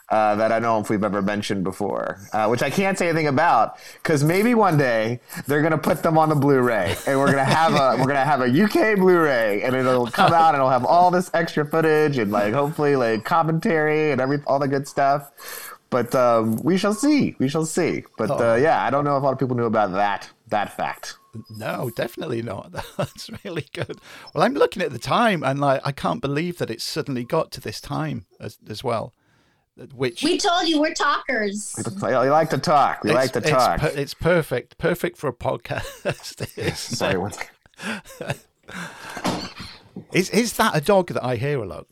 uh, that I don't know if we've ever mentioned before, uh, which I can't say anything about because maybe one day they're gonna put them on the Blu-ray, and we're gonna have a we're gonna have a U K Blu-ray, and it'll come out and it'll have all this extra footage and like hopefully like commentary and every all the good stuff. But um, we shall see. We shall see. But oh. uh, yeah, I don't know if a lot of people knew about that that fact. No, definitely not. That's really good. Well, I'm looking at the time, and like I can't believe that it suddenly got to this time as, as well. Which we told you we're talkers. We like to talk. We it's, like to it's talk. Per, it's perfect, perfect for a podcast. Sorry, one second. Is is that a dog that I hear, Alok?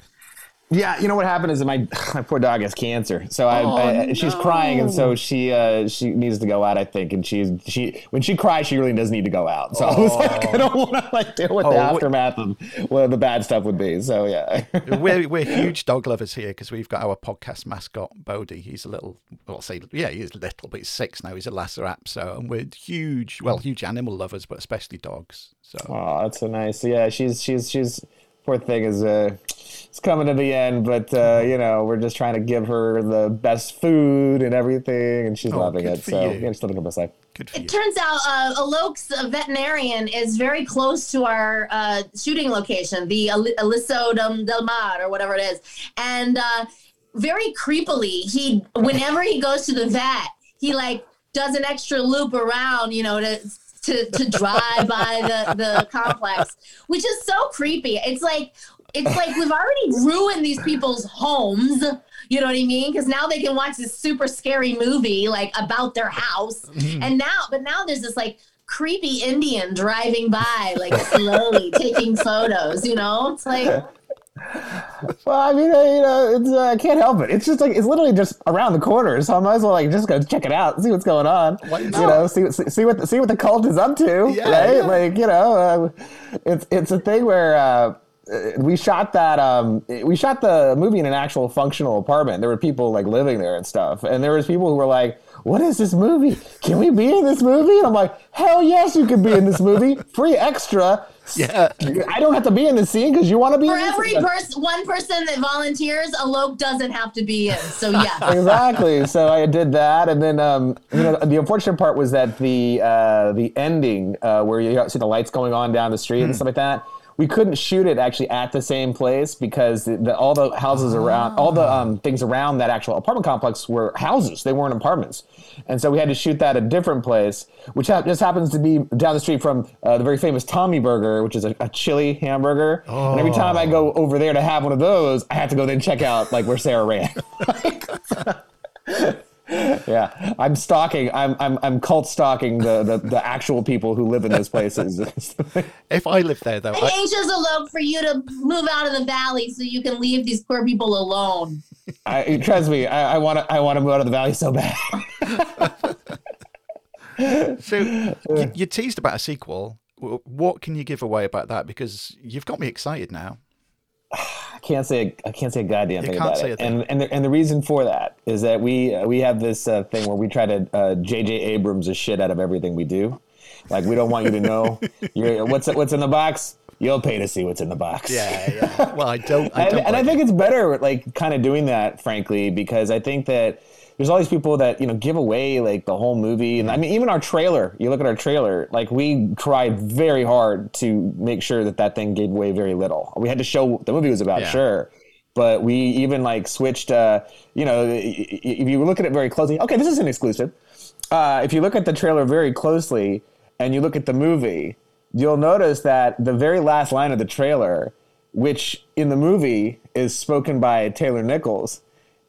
Yeah, you know what happened is that my my poor dog has cancer, so I, oh, I, I she's no. crying, and so she uh, she needs to go out, I think, and she's she when she cries, she really does need to go out. So oh. I was like, I don't want to like deal with oh, the aftermath of what the bad stuff would be. So yeah, we're we're huge dog lovers here because we've got our podcast mascot Bodhi. He's a little, well, I'll say yeah, he's little, but he's six now. He's a Lhasa Apso, and we're huge, well, huge animal lovers, but especially dogs. So oh, that's so nice. Yeah, she's she's she's poor thing is uh. It's coming to the end, but uh, you know, we're just trying to give her the best food and everything, and she's oh, loving it. So yeah, she's living her best life. Good for it you. Turns out uh, Alok's veterinarian is very close to our uh, shooting location, the Aliso del Mar or whatever it is, and uh, very creepily, he whenever he goes to the vet, he like does an extra loop around, you know, to to, to drive by the the complex, which is so creepy. It's like. It's like we've already ruined these people's homes. You know what I mean? Because now they can watch this super scary movie like about their house. Mm-hmm. And now, but now there's this like creepy Indian driving by, like slowly taking photos, you know? It's like... Well, I mean, I, you know, it's, uh, I can't help it. It's just like it's literally just around the corner, so I might as well like just go check it out, see what's going on. What? You no. know, see, see, see what the, see what the cult is up to, yeah, right? Yeah. Like, you know, uh, it's it's a thing where uh, we shot that um, we shot the movie in an actual functional apartment. There were people like living there and stuff, and there was people who were like, what is this movie? Can we be in this movie? And I'm like, hell yes, you can be in this movie. Free extra. Yeah. I don't have to be in the scene because you want to be For in this every person, one person that volunteers, Alok doesn't have to be in. So, yeah. Exactly. So I did that. And then, um, you know, the unfortunate part was that the, uh, the ending uh, where you see the lights going on down the street mm. and stuff like that, we couldn't shoot it actually at the same place because the, the, all the houses around, all the um, things around that actual apartment complex were houses. They weren't apartments. And so we had to shoot that at a different place, which ha- just happens to be down the street from uh, the very famous Tommy Burger, which is a, a chili hamburger. Oh. And every time I go over there to have one of those, I have to go then check out like where Sarah ran. Yeah, I'm stalking. I'm I'm I'm cult stalking the, the, the actual people who live in those places. If I live there, though, I... Asia's alone for you to move out of the valley so you can leave these poor people alone. I, trust me, I want to I want to move out of the valley so bad. So you, you teased about a sequel. What can you give away about that? Because you've got me excited now. I can't say I can't say a goddamn thing about it, and and the, and the reason for that is that we uh, we have this uh, thing where we try to uh, J J Abrams the shit out of everything we do. Like we don't want you to know you're, what's what's in the box. You'll pay to see what's in the box. Yeah, yeah. Well, I don't. I don't and and I think it's better, like, kind of doing that, frankly, because I think that there's all these people that, you know, give away like the whole movie. And I mean, even our trailer, you look at our trailer, like we tried very hard to make sure that that thing gave away very little. We had to show what the movie was about, yeah. Sure. But we even like switched, uh, you know, if you look at it very closely, okay, this is an exclusive. Uh, if you look at the trailer very closely and you look at the movie, you'll notice that the very last line of the trailer, which in the movie is spoken by Taylor Nichols,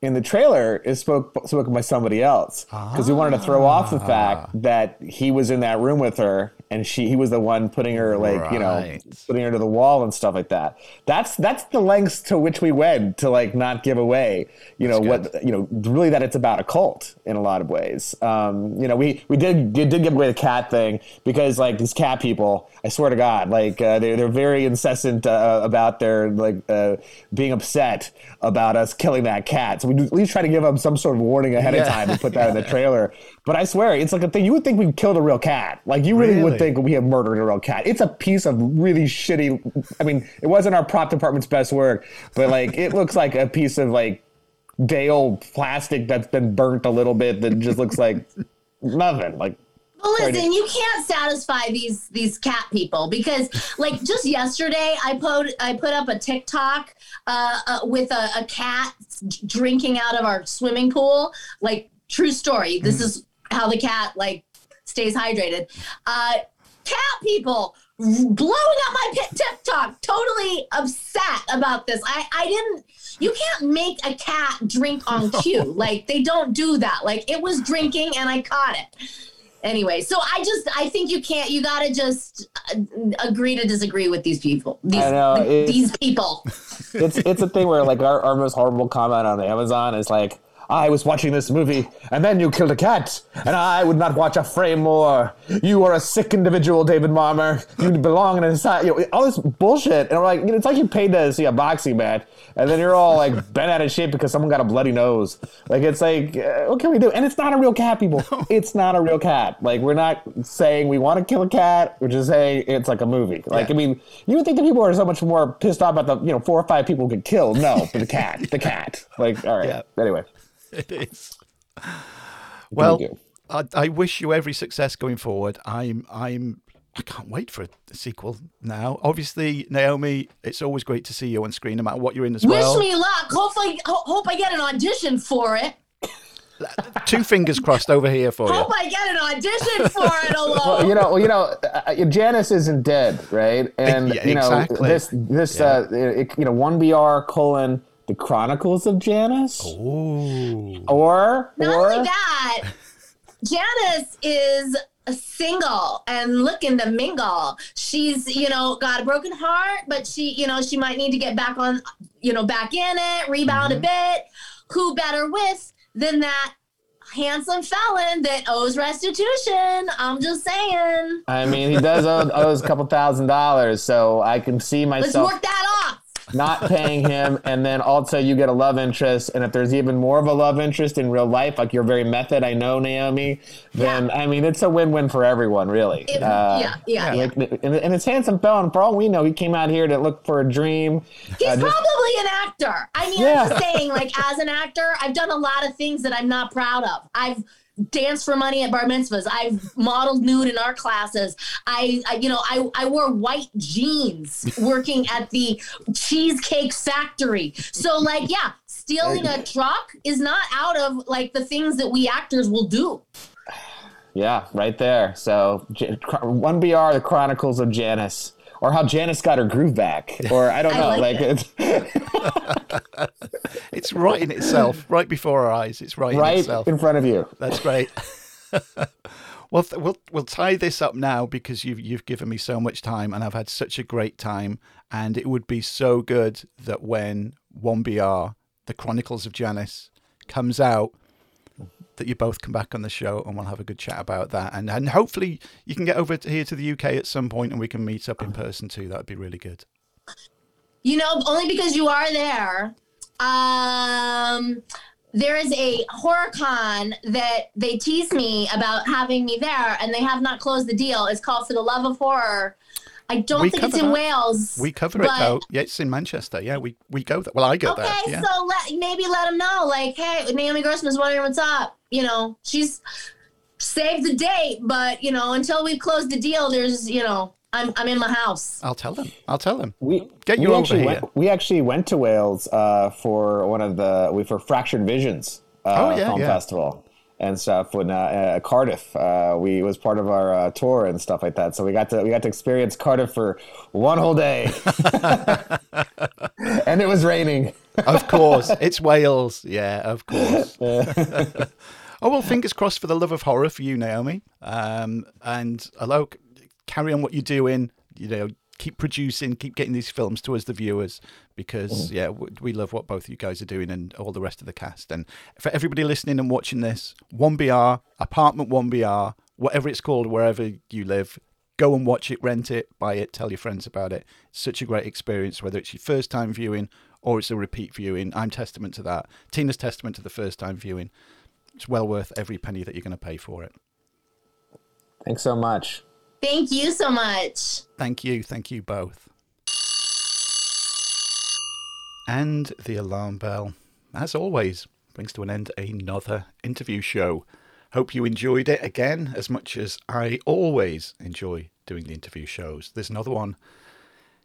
in the trailer is spoke, spoken by somebody else because ah. we wanted to throw off the fact that he was in that room with her and she he was the one putting her like right. you know putting her to the wall and stuff like that. That's that's the lengths to which we went to like not give away you know what you know really that it's about a cult in a lot of ways. Um, you know we we did did give away the cat thing because like these cat people, I swear to God, like uh, they they're very incessant uh, about their like uh, being upset about us killing that cat. So we at least try to give them some sort of warning ahead yeah. of time and put that yeah. in the trailer. But I swear, it's like a thing. You would think we killed a real cat. Like, you really, really would think we have murdered a real cat. It's a piece of really shitty... I mean, it wasn't our prop department's best work, but, like, it looks like a piece of, like, day-old plastic that's been burnt a little bit that just looks like nothing. Like... Well, listen, you can't satisfy these these cat people because, like, just yesterday I put I put up a TikTok uh, uh, with a, a cat drinking out of our swimming pool. Like, true story. This mm. is how the cat like stays hydrated. Uh, cat people blowing up my TikTok, totally upset about this. I I didn't. You can't make a cat drink on cue. No. Like, they don't do that. Like, it was drinking and I caught it. Anyway, so I just, I think you can't, you got to just agree to disagree with these people. These, I know, it's, these people. It's it's a thing where, like, our, our most horrible comment on Amazon is, like, I was watching this movie, and then you killed a cat, and I would not watch a frame more. You are a sick individual, David Marmor. You belong in a society. You know, all this bullshit. And we're like, you know, it's like you paid to see a boxing match, and then you're all, like, bent out of shape because someone got a bloody nose. Like, it's like, uh, what can we do? And it's not a real cat, people. It's not a real cat. Like, we're not saying we want to kill a cat. We're just saying it's like a movie. Like, yeah. I mean, you would think the people are so much more pissed off about the, you know, four or five people who get killed. No, but the cat. The cat. Like, all right. Yeah. Anyway. It is. Well, I, I wish you every success going forward. I'm, I'm, I can't wait for a sequel now. Obviously, Naomi, it's always great to see you on screen, no matter what you're in as well. Wish me luck. Hopefully, ho- hope I get an audition for it. Two fingers crossed over here for you. Hope I get an audition for it, Alok. Well, you know, well, you know, uh, Janice isn't dead, right? And yeah, you know, exactly. this, this, yeah. uh, it, you know, one B R colon the Chronicles of Janice. Ooh. Or not or... only that, Janice is single and looking to mingle. She's, you know, got a broken heart, but she, you know, she might need to get back on, you know, back in it, rebound mm-hmm. a bit. Who better with than that handsome felon that owes restitution? I'm just saying. I mean, he does owe owes a couple thousand dollars, so I can see myself. Let's work that off. Not paying him, and then also you get a love interest, and if there's even more of a love interest in real life, like your very method, I know, Naomi, then, yeah. I mean, it's a win-win for everyone, really. It, uh, yeah, yeah, yeah. Like, and, and it's handsome felon. For all we know, he came out here to look for a dream. He's uh, just, probably an actor. I mean, yeah. I'm just saying, like, as an actor, I've done a lot of things that I'm not proud of. I've danced for money at bar mitzvahs. I've modeled nude in art classes. I, I you know, I, I wore white jeans working at the Cheesecake Factory. So, like, yeah, stealing a truck is not out of, like, the things that we actors will do. Yeah, right there. So, one B R, the Chronicles of Janice. Or how Janice got her groove back. Or I don't know. I like, like it. It's... it's right in itself, right before our eyes. It's right, right in itself. Right in front of you. That's great. Well, th- we'll we'll tie this up now because you've, you've given me so much time and I've had such a great time. And it would be so good that when one B R, The Chronicles of Janice, comes out, that you both come back on the show and we'll have a good chat about that. And and hopefully you can get over to here to the U K at some point and we can meet up in person too. That would be really good. You know, only because you are there, um, there is a horror con that they tease me about having me there and they have not closed the deal. It's called For the Love of Horror. I don't we think it's in that. Wales. We cover but... it, though. Yeah, it's in Manchester. Yeah, we, we go there. Well, I go okay, there. Okay, yeah. so let, maybe let them know. Like, hey, Naomi Grossman's wondering what's up. You know, she's saved the date, but, you know, until we've closed the deal, there's, you know, I'm I'm in my house. I'll tell them. I'll tell them. We, Get you we over here. Went, we actually went to Wales uh, for one of the, we for Fractured Visions uh, oh, yeah, Film yeah. Festival. And stuff when uh, uh, Cardiff, uh, we it was part of our uh, tour and stuff like that. So we got to we got to experience Cardiff for one whole day, and it was raining. Of course, it's Wales. Yeah, of course. Oh well, fingers crossed for the love of horror for you, Naomi. Um, and Alok, carry on what you're doing. You know, keep producing, keep getting these films to us, the viewers, because yeah, we love what both of you guys are doing and all the rest of the cast. And for everybody listening and watching this, one B R, Apartment one B R, whatever it's called, wherever you live, go and watch it, rent it, buy it, tell your friends about it. It's such a great experience, whether it's your first time viewing or it's a repeat viewing. I'm testament to that. Tina's testament to the first time viewing. It's well worth every penny that you're going to pay for it. Thanks so much. Thank you so much. Thank you. Thank you both. And the alarm bell, as always, brings to an end another interview show. Hope you enjoyed it again as much as I always enjoy doing the interview shows. There's another one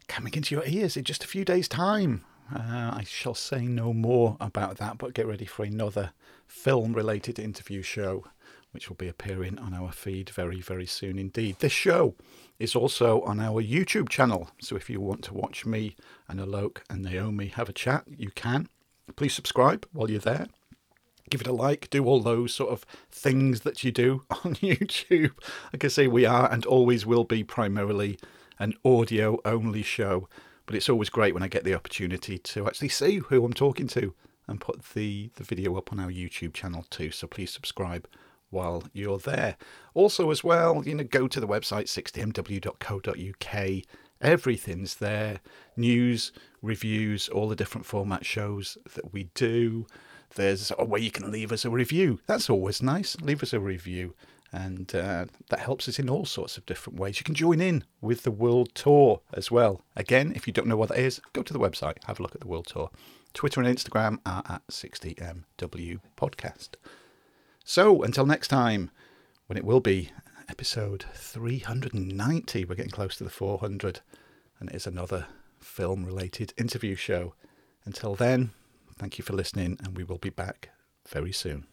coming into your ears in just a few days' time. Uh, I shall say no more about that, but get ready for another film-related interview show, which will be appearing on our feed very, very soon indeed. This show is also on our YouTube channel, so if you want to watch me and Alok and Naomi have a chat, you can. Please subscribe while you're there. Give it a like. Do all those sort of things that you do on YouTube. Like I say, we are and always will be primarily an audio-only show, but it's always great when I get the opportunity to actually see who I'm talking to and put the, the video up on our YouTube channel too, so please subscribe while you're there. Also as well, you know, go to the website sixty m w dot co dot u k. Everything's there. News, reviews, all the different format shows that we do. There's a way you can leave us a review. That's always nice. Leave us a review. And uh, that helps us in all sorts of different ways. You can join in with the World Tour as well. Again, if you don't know what that is, go to the website, have a look at the World Tour. Twitter and Instagram are at sixty m w podcast. So, until next time, when it will be episode three hundred ninety, we're getting close to the four hundred, and it is another film-related interview show. Until then, thank you for listening, and we will be back very soon.